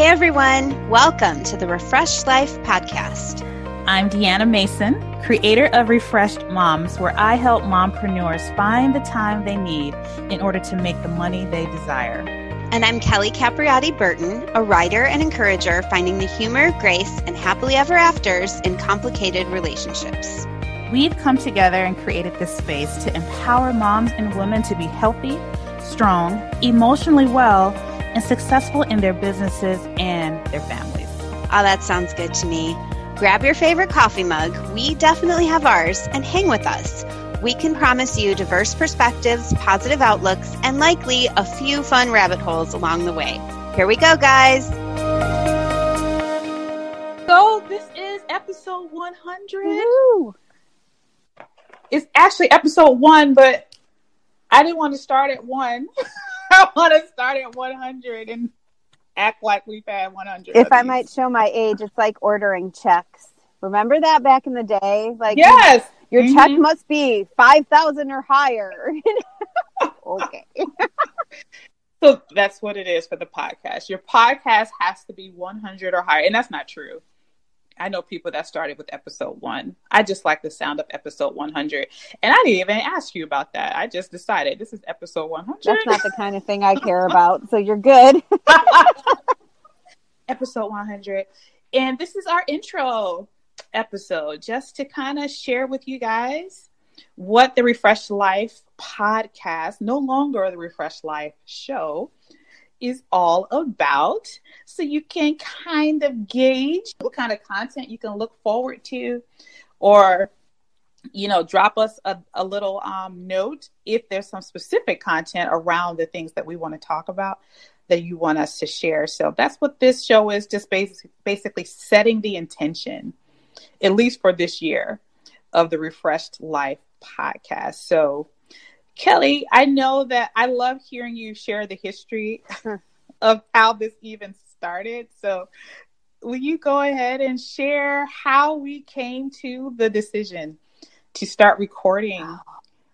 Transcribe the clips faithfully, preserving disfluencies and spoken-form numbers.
Hey everyone, welcome to the Refreshed Life Podcast. I'm Deanna Mason, creator of Refreshed Moms, where I help mompreneurs find the time they need in order to make the money they desire. And I'm Kelly Capriotti Burton, a writer and encourager finding the humor, grace, and happily ever afters in complicated relationships. We've come together and created this space to empower moms and women to be healthy, strong, emotionally well, and successful in their businesses and their families. Oh, that sounds good to me. Grab your favorite coffee mug, we definitely have ours, and hang with us. We can promise you diverse perspectives, positive outlooks, and likely a few fun rabbit holes along the way. Here we go, guys. So this is episode one hundred. Woo. It's actually episode one, but I didn't want to start at one. I want to start at one hundred and act like we've had one hundred. If I might show my age, it's like ordering checks. Remember that back in the day? Like, yes. Your, your mm-hmm. check must be five thousand or higher. Okay. So that's what it is for the podcast. Your podcast has to be one hundred or higher. And that's not true. I know people that started with episode one. I just like the sound of episode one hundred. And I didn't even ask you about that. I just decided this is episode one hundred. That's not the kind of thing I care about. So you're good. Episode one hundred. And this is our intro episode just to kind of share with you guys what the Refreshed Life podcast, no longer the Refreshed Life show, is all about, so you can kind of gauge what kind of content you can look forward to, or, you know, drop us a, a little um, note if there's some specific content around the things that we want to talk about that you want us to share. So that's what this show is, just bas- basically setting the intention, at least for this year, of the Refreshed Life podcast. So Kelly, I know that I love hearing you share the history of how this even started. So will you go ahead and share how we came to the decision to start recording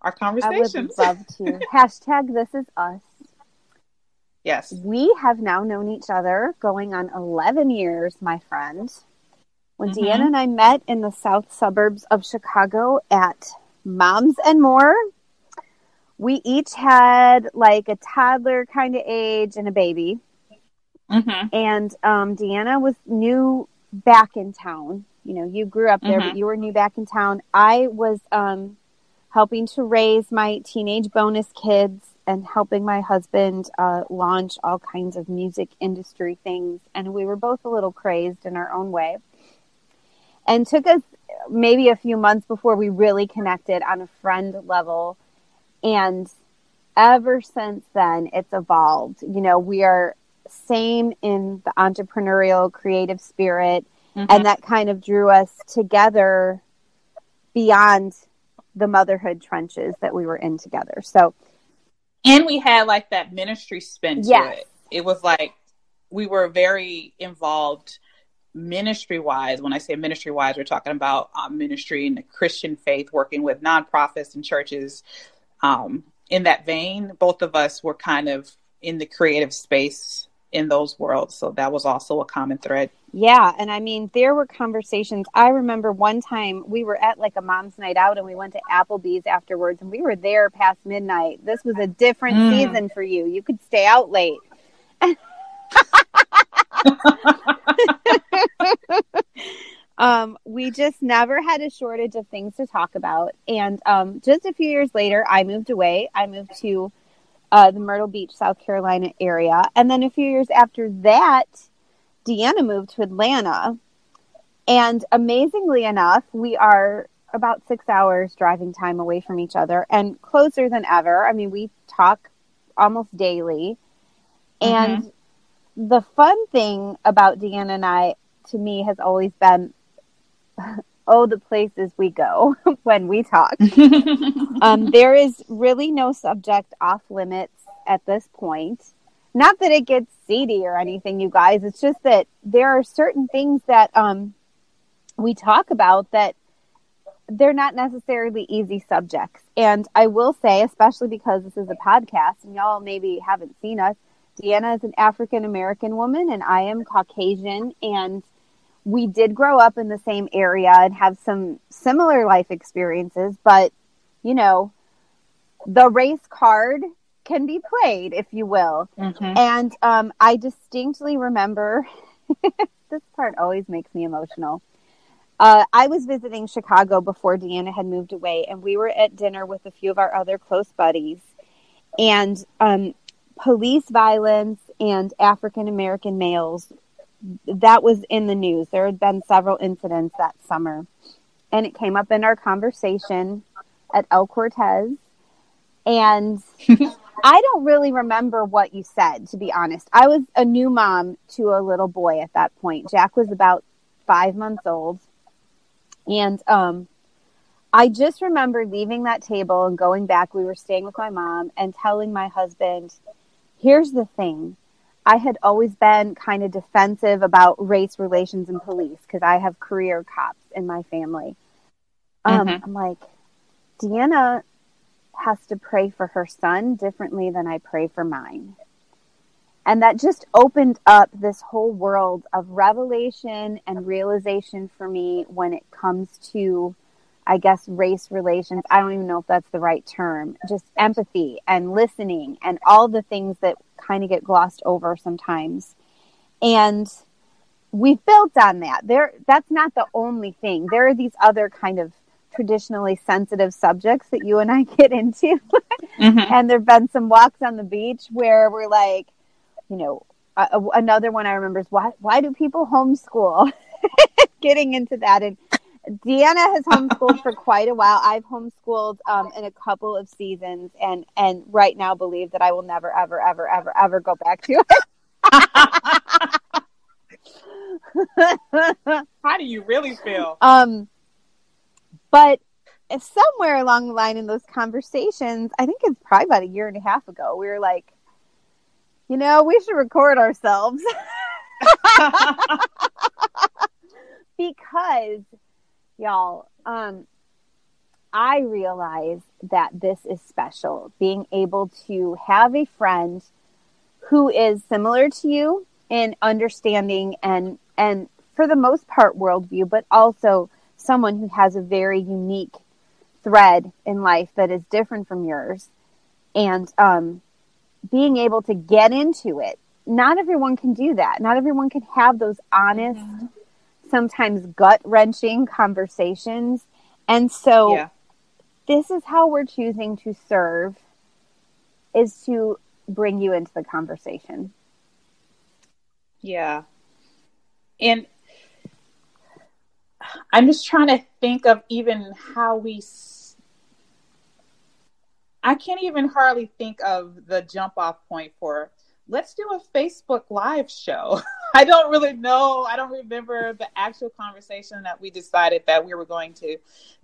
our conversations? I would love to. Hashtag this is us. Yes. We have now known each other going on eleven years, my friend. When mm-hmm. Deanna and I met in the south suburbs of Chicago at Moms and More. We each had like a toddler kind of age and a baby. Mm-hmm. And um, Deanna was new back in town. You know, you grew up there, mm-hmm. but you were new back in town. I was um, helping to raise my teenage bonus kids and helping my husband uh, launch all kinds of music industry things. And we were both a little crazed in our own way. And took us maybe a few months before we really connected on a friend level. And ever since then, it's evolved. You know, we are same in the entrepreneurial creative spirit. Mm-hmm. And that kind of drew us together beyond the motherhood trenches that we were in together. So, and we had like that ministry spin to yes. it. It was like we were very involved ministry-wise. When I say ministry-wise, we're talking about um, ministry and the Christian faith, working with nonprofits and churches. Um, in that vein, both of us were kind of in the creative space in those worlds. So that was also a common thread. Yeah. And I mean, there were conversations. I remember one time we were at like a mom's night out and we went to Applebee's afterwards and we were there past midnight. This was a different mm. season for you. You could stay out late. Um, we just never had a shortage of things to talk about. And um, just a few years later, I moved away. I moved to uh, the Myrtle Beach, South Carolina area. And then a few years after that, Deanna moved to Atlanta. And amazingly enough, we are about six hours driving time away from each other and closer than ever. I mean, we talk almost daily. Mm-hmm. And the fun thing about Deanna and I, to me, has always been... oh, the places we go when we talk. um, there is really no subject off limits at this point. Not that it gets seedy or anything, you guys. It's just that there are certain things that um, we talk about that they're not necessarily easy subjects. And I will say, especially because this is a podcast and y'all maybe haven't seen us, Deanna is an African-American woman and I am Caucasian, and we did grow up in the same area and have some similar life experiences, but, you know, the race card can be played, if you will. Mm-hmm. And um, I distinctly remember, this part always makes me emotional. Uh, I was visiting Chicago before Deanna had moved away, and we were at dinner with a few of our other close buddies, and um, police violence and African-American males, that was in the news. There had been several incidents that summer, and it came up in our conversation at El Cortez, and I don't really remember what you said, to be honest. I was a new mom to a little boy at that point. Jack was about five months old. And um, I just remember leaving that table and going back. We were staying with my mom and telling my husband, here's the thing. I had always been kind of defensive about race relations and police because I have career cops in my family. Um, mm-hmm. I'm like, Deanna has to pray for her son differently than I pray for mine. And that just opened up this whole world of revelation and realization for me when it comes to, I guess, race relations. I don't even know if that's the right term. Just empathy and listening and all the things that kind of get glossed over sometimes. And we've built on that. There, that's not the only thing. There are these other kind of traditionally sensitive subjects that you and I get into. Mm-hmm. And there have been some walks on the beach where we're like, you know, uh, another one I remember is why, why do people homeschool? Getting into that. And Deanna has homeschooled for quite a while. I've homeschooled um, in a couple of seasons and, and right now believe that I will never, ever, ever, ever, ever go back to it. How do you really feel? Um, but somewhere along the line in those conversations, I think it's probably about a year and a half ago, we were like, you know, we should record ourselves because, y'all, um, I realize that this is special. Being able to have a friend who is similar to you in understanding and, and for the most part, worldview, but also someone who has a very unique thread in life that is different from yours. And, um, being able to get into it. Not everyone can do that. Not everyone can have those honest, yeah. sometimes gut-wrenching conversations. And so yeah. this is how we're choosing to serve, is to bring you into the conversation. Yeah. And I'm just trying to think of even how we I can't even hardly think of the jump off point for, let's do a Facebook Live show. I don't really know. I don't remember the actual conversation that we decided that we were going to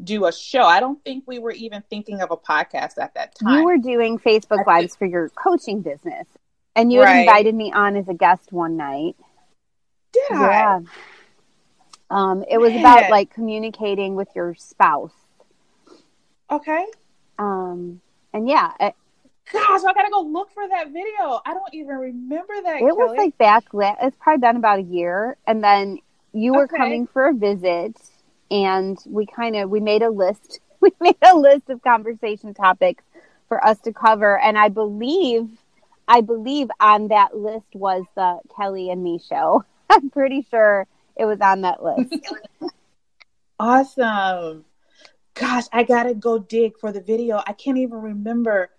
do a show. I don't think we were even thinking of a podcast at that time. You were doing Facebook I Lives think, for your coaching business. And you right. invited me on as a guest one night. Did yeah. I? Um, it was Man. about like communicating with your spouse. Okay. Um. And yeah, it, gosh, I gotta go look for that video. I don't even remember that. It Kelly. was like back. It's probably been about a year, and then you were okay. coming for a visit, and we kind of we made a list. We made a list of conversation topics for us to cover, and I believe, I believe on that list was the Kelly and Me show. I'm pretty sure it was on that list. Awesome. Gosh, I gotta go dig for the video. I can't even remember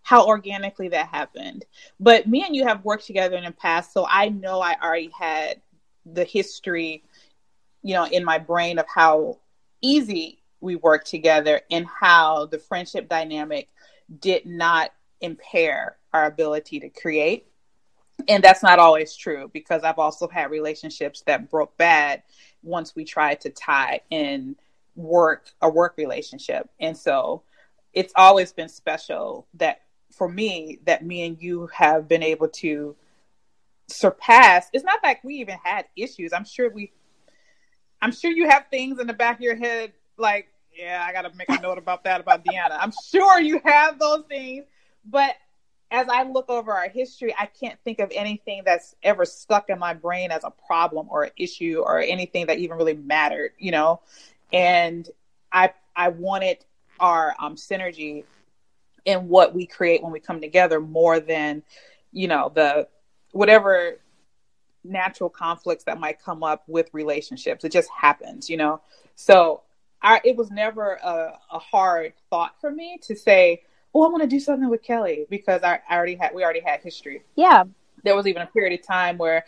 how organically that happened. But me and you have worked together in the past, so I know I already had the history, you know, in my brain of how easy we worked together and how the friendship dynamic did not impair our ability to create. And that's not always true, because I've also had relationships that broke bad once we tried to tie in work a work relationship. And so it's always been special that for me that me and you have been able to surpass. It's not like we even had issues. I'm sure we I'm sure you have things in the back of your head like, yeah, I gotta make a note about that about Deanna. I'm sure you have those things, but as I look over our history, I can't think of anything that's ever stuck in my brain as a problem or an issue or anything that even really mattered, you know? And I, I wanted our um, synergy in what we create when we come together more than, you know, the whatever natural conflicts that might come up with relationships. It just happens, you know? So I, it was never a, a hard thought for me to say, oh, I want to do something with Kelly, because I, I already had, we already had history. Yeah. There was even a period of time where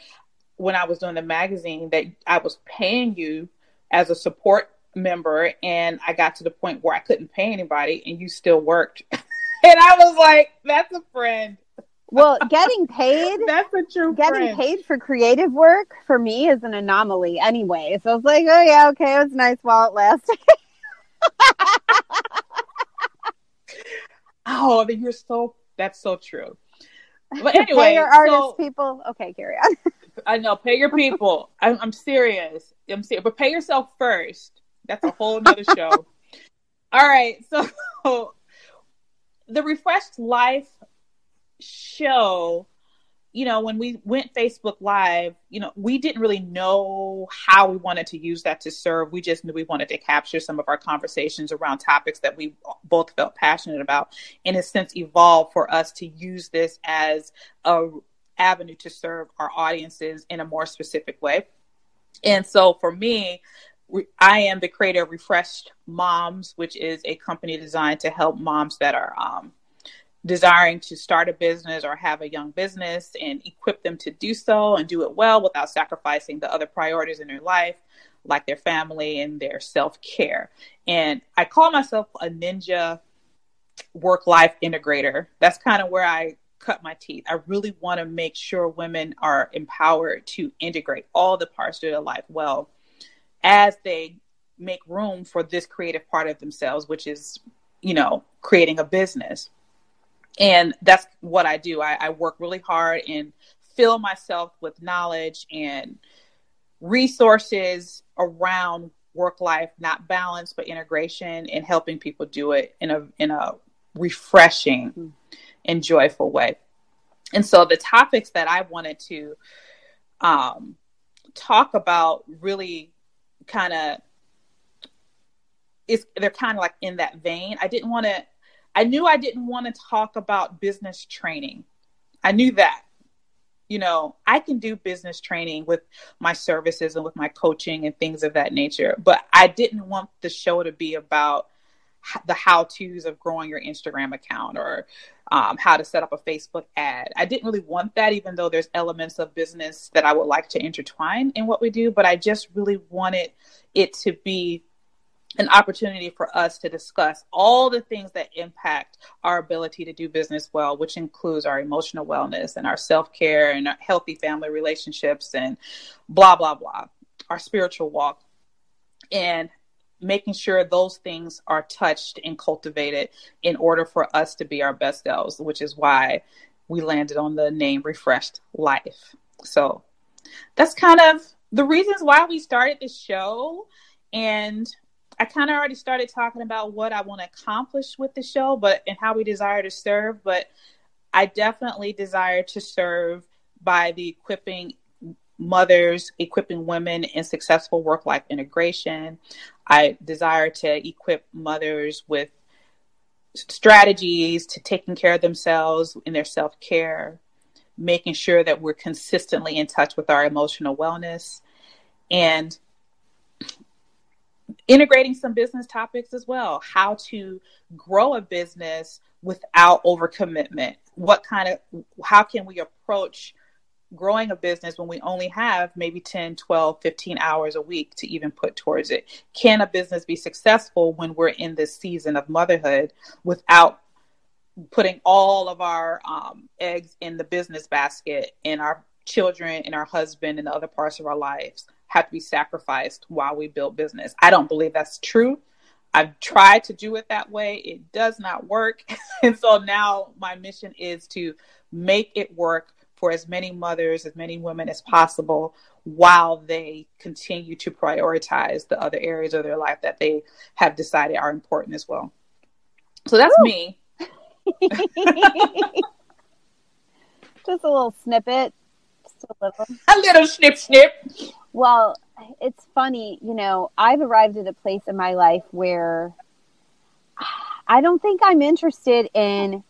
when I was doing the magazine that I was paying you as a support member, and I got to the point where I couldn't pay anybody and you still worked. And I was like, that's a friend. Well, getting paid, that's a true getting friend. Paid for creative work for me is an anomaly anyway. So I was like, oh yeah, okay, it was nice while it lasted. Oh, you're so, that's so true. But anyway, pay your artists, so, people. Okay, carry on. I know, pay your people. I'm, I'm serious. I'm serious, but pay yourself first. That's a whole nother show. All right, so the Refreshed Life show, you know, when we went Facebook Live, you know, we didn't really know how we wanted to use that to serve. We just knew we wanted to capture some of our conversations around topics that we both felt passionate about, and in a sense evolved for us to use this as a avenue to serve our audiences in a more specific way. And so for me, I am the creator of Refreshed Moms, which is a company designed to help moms that are um, desiring to start a business or have a young business, and equip them to do so and do it well without sacrificing the other priorities in their life, like their family and their self-care. And I call myself a ninja work-life integrator. That's kind of where I cut my teeth. I really want to make sure women are empowered to integrate all the parts of their life well as they make room for this creative part of themselves, which is, you know, creating a business. And that's what I do. I, I work really hard and fill myself with knowledge and resources around work-life, not balance, but integration, and helping people do it in a in a refreshing mm-hmm. and joyful way. And so the topics that I wanted to um, talk about really kind of, they're kind of like in that vein. I didn't want to, I knew I didn't want to talk about business training. I knew that, you know, I can do business training with my services and with my coaching and things of that nature. But I didn't want the show to be about the how-tos of growing your Instagram account or um, how to set up a Facebook ad. I didn't really want that, even though there's elements of business that I would like to intertwine in what we do. But I just really wanted it to be an opportunity for us to discuss all the things that impact our ability to do business well, which includes our emotional wellness and our self-care and our healthy family relationships and blah, blah, blah, our spiritual walk, and making sure those things are touched and cultivated in order for us to be our best selves, which is why we landed on the name Refreshed Life. So that's kind of the reasons why we started the show. And I kind of already started talking about what I want to accomplish with the show, but and how we desire to serve. But I definitely desire to serve by the equipping mothers, equipping women in successful work-life integration. I desire to equip mothers with strategies to taking care of themselves in their self-care, making sure that we're consistently in touch with our emotional wellness, and integrating some business topics as well. How to grow a business without overcommitment. What kind of, how can we approach growing a business when we only have maybe ten, twelve, fifteen hours a week to even put towards it? Can a business be successful when we're in this season of motherhood without putting all of our um, eggs in the business basket, and our children and our husband and the other parts of our lives have to be sacrificed while we build business? I don't believe that's true. I've tried to do it that way. It does not work. And so now my mission is to make it work for as many mothers, as many women as possible, while they continue to prioritize the other areas of their life that they have decided are important as well. So that's Woo. me. Just a little snippet. Just a little. A little snip, snip. Well, it's funny, you know, I've arrived at a place in my life where I don't think I'm interested in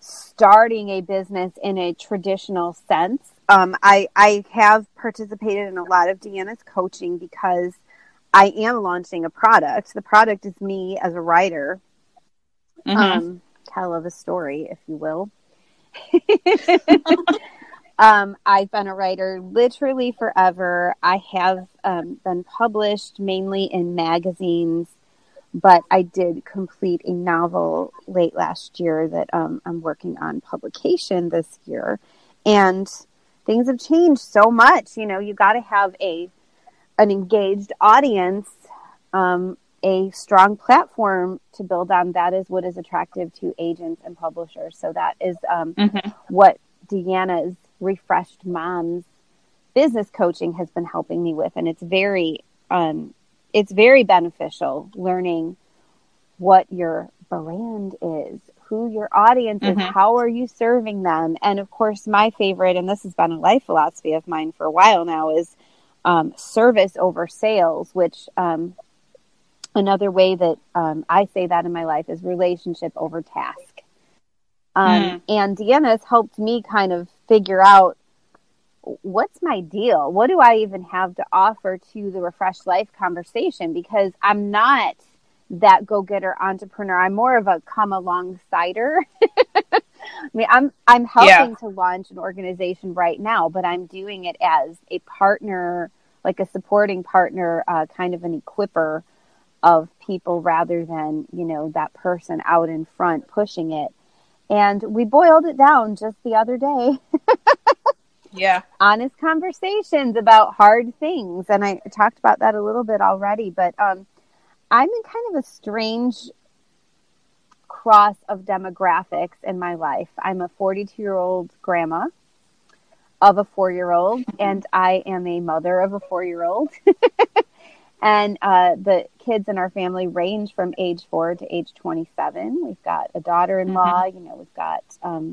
starting a business in a traditional sense. Um, I, I have participated in a lot of Deanna's coaching because I am launching a product. The product is me as a writer. Mm-hmm. Um, Kell of a Story, if you will. um, I've been a writer literally forever. I have um, been published mainly in magazines, but I did complete a novel late last year that um, I'm working on publication this year. And things have changed so much. You know, you got to have a an engaged audience, um, a strong platform to build on. That is what is attractive to agents and publishers. So that is um, mm-hmm. what Deanna's Refreshed Moms business coaching has been helping me with. And it's very, um, it's very beneficial learning what your brand is, who your audience mm-hmm. is, how are you serving them? And of course, my favorite, and this has been a life philosophy of mine for a while now, is Um, service over sales, which um, another way that um, I say that in my life is relationship over task. Um, mm. And Deanna has helped me kind of figure out what's my deal? What do I even have to offer to the Refreshed Life conversation? Because I'm not that go-getter entrepreneur. I'm more of a come alongsider. I mean, I'm I'm helping yeah. to launch an organization right now, but I'm doing it as a partner, like a supporting partner, uh, kind of an equipper of people rather than, you know, that person out in front pushing it. And we boiled it down just the other day. yeah. Honest conversations about hard things. And I talked about that a little bit already, but um I'm in kind of a strange cross of demographics in my life. I'm a forty-two-year-old grandma of a four-year-old, and I am a mother of a four-year-old. And uh, the kids in our family range from age four to age twenty-seven. We've got a daughter-in-law, mm-hmm. you know, we've got um,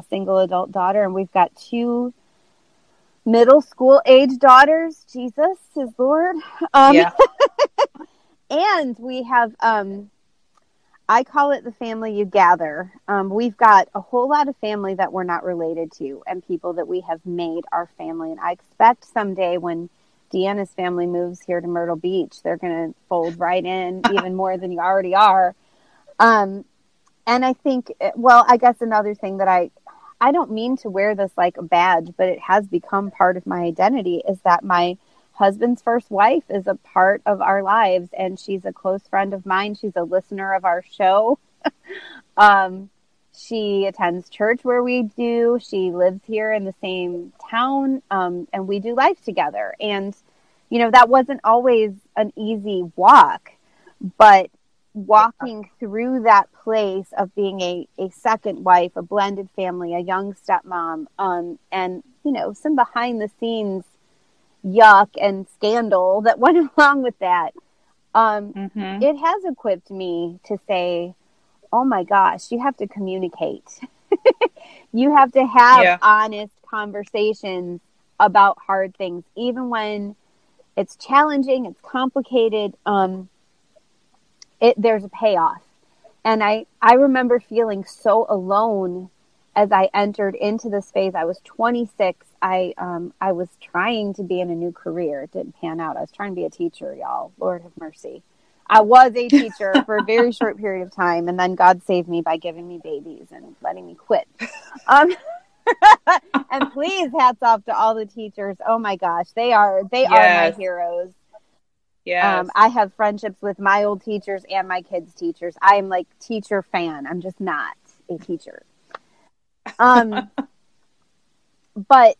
a single adult daughter, and we've got two middle school-age daughters. Jesus is Lord. Um, yeah. And we have, um, I call it the family you gather. Um, we've got a whole lot of family that we're not related to and people that we have made our family. And I expect someday when Deanna's family moves here to Myrtle Beach, they're going to fold right in even more than you already are. Um, and I think, well, I guess another thing that I, I don't mean to wear this like a badge, but it has become part of my identity is that my husband's first wife is a part of our lives, and she's a close friend of mine. She's a listener of our show. um, she attends church where we do. She lives here in the same town, um, and we do life together. And, you know, that wasn't always an easy walk, but walking through that place of being a, a second wife, a blended family, a young stepmom, um, and, you know, some behind the scenes yuck and scandal that went along with that. Um, mm-hmm. It has equipped me to say, oh my gosh, you have to communicate. You have to have yeah. honest conversations about hard things, even when it's challenging, it's complicated. Um, it, there's a payoff. And I, I remember feeling so alone as I entered into this phase. I was twenty-six. I um I was trying to be in a new career. It didn't pan out. I was trying to be a teacher, y'all. Lord have mercy. I was a teacher for a very short period of time, and then God saved me by giving me babies and letting me quit. Um, and please, hats off to all the teachers. Oh my gosh, they are they yes. are my heroes. Yeah. Um, I have friendships with my old teachers and my kids' teachers. I am like teacher fan. I'm just not a teacher. Um, but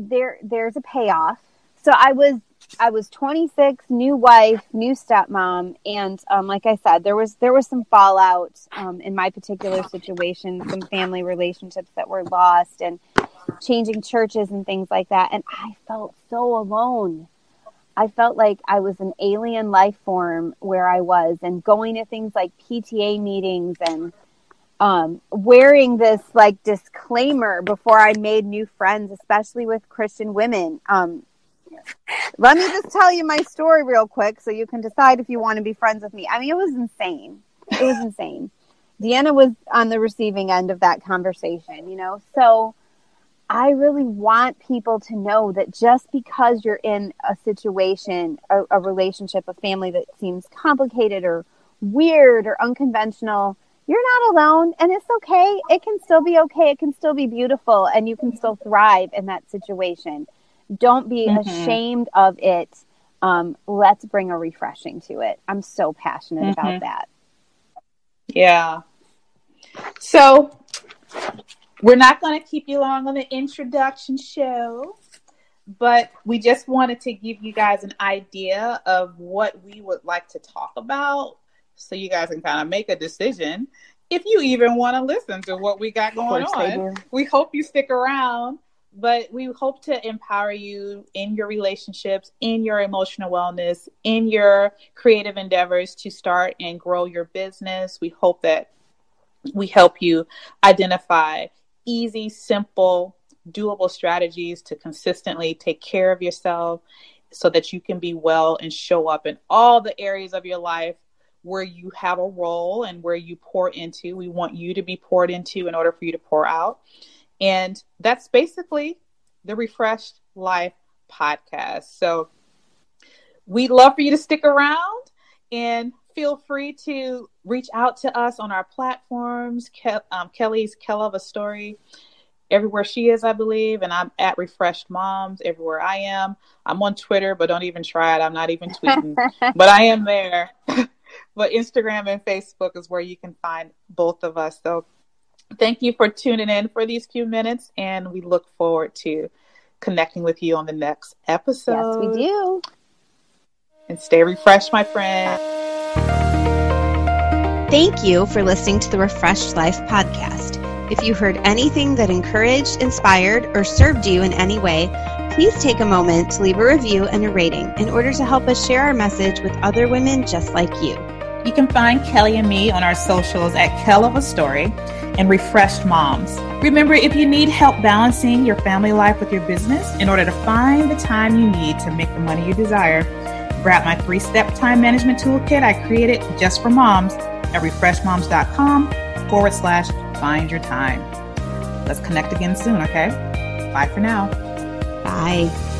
there, there's a payoff. So I was, I was twenty-six, new wife, new stepmom. And, um, like I said, there was, there was some fallout, um, in my particular situation, some family relationships that were lost and changing churches and things like that. And I felt so alone. I felt like I was an alien life form where I was, and going to things like P T A meetings and um, wearing this like disclaimer before I made new friends, especially with Christian women. Um, let me just tell you my story real quick so you can decide if you want to be friends with me. I mean, it was insane. It was insane. Deanna was on the receiving end of that conversation, you know, so I really want people to know that just because you're in a situation, a, a relationship, a family that seems complicated or weird or unconventional, you're not alone, and it's okay. It can still be okay. It can still be beautiful, and you can still thrive in that situation. Don't be mm-hmm. ashamed of it. Um, let's bring a refreshing to it. I'm so passionate mm-hmm. about that. Yeah. So we're not going to keep you long on the introduction show, but we just wanted to give you guys an idea of what we would like to talk about so you guys can kind of make a decision if you even want to listen to what we got going on. We hope you stick around, but we hope to empower you in your relationships, in your emotional wellness, in your creative endeavors to start and grow your business. We hope that we help you identify easy, simple, doable strategies to consistently take care of yourself so that you can be well and show up in all the areas of your life where you have a role and where you pour into. We want you to be poured into in order for you to pour out. And that's basically the Refreshed Life podcast. So we'd love for you to stick around and feel free to reach out to us on our platforms. Ke- um, Kelly's Kell of a Story, everywhere she is, I believe. And I'm at Refreshed Moms everywhere I am. I'm on Twitter, but don't even try it. I'm not even tweeting, but I am there. But Instagram and Facebook is where you can find both of us. So thank you for tuning in for these few minutes. And we look forward to connecting with you on the next episode. Yes, we do. And stay refreshed, my friend. Thank you for listening to the Refreshed Life podcast. If you heard anything that encouraged, inspired, or served you in any way, please take a moment to leave a review and a rating in order to help us share our message with other women just like you. You can find Kelly and me on our socials at Kell of a Story and Refreshed Moms. Remember, if you need help balancing your family life with your business in order to find the time you need to make the money you desire, grab my three-step time management toolkit I created just for moms at refresh moms dot com forward slash find your time. Let's connect again soon, okay? Bye for now. Bye.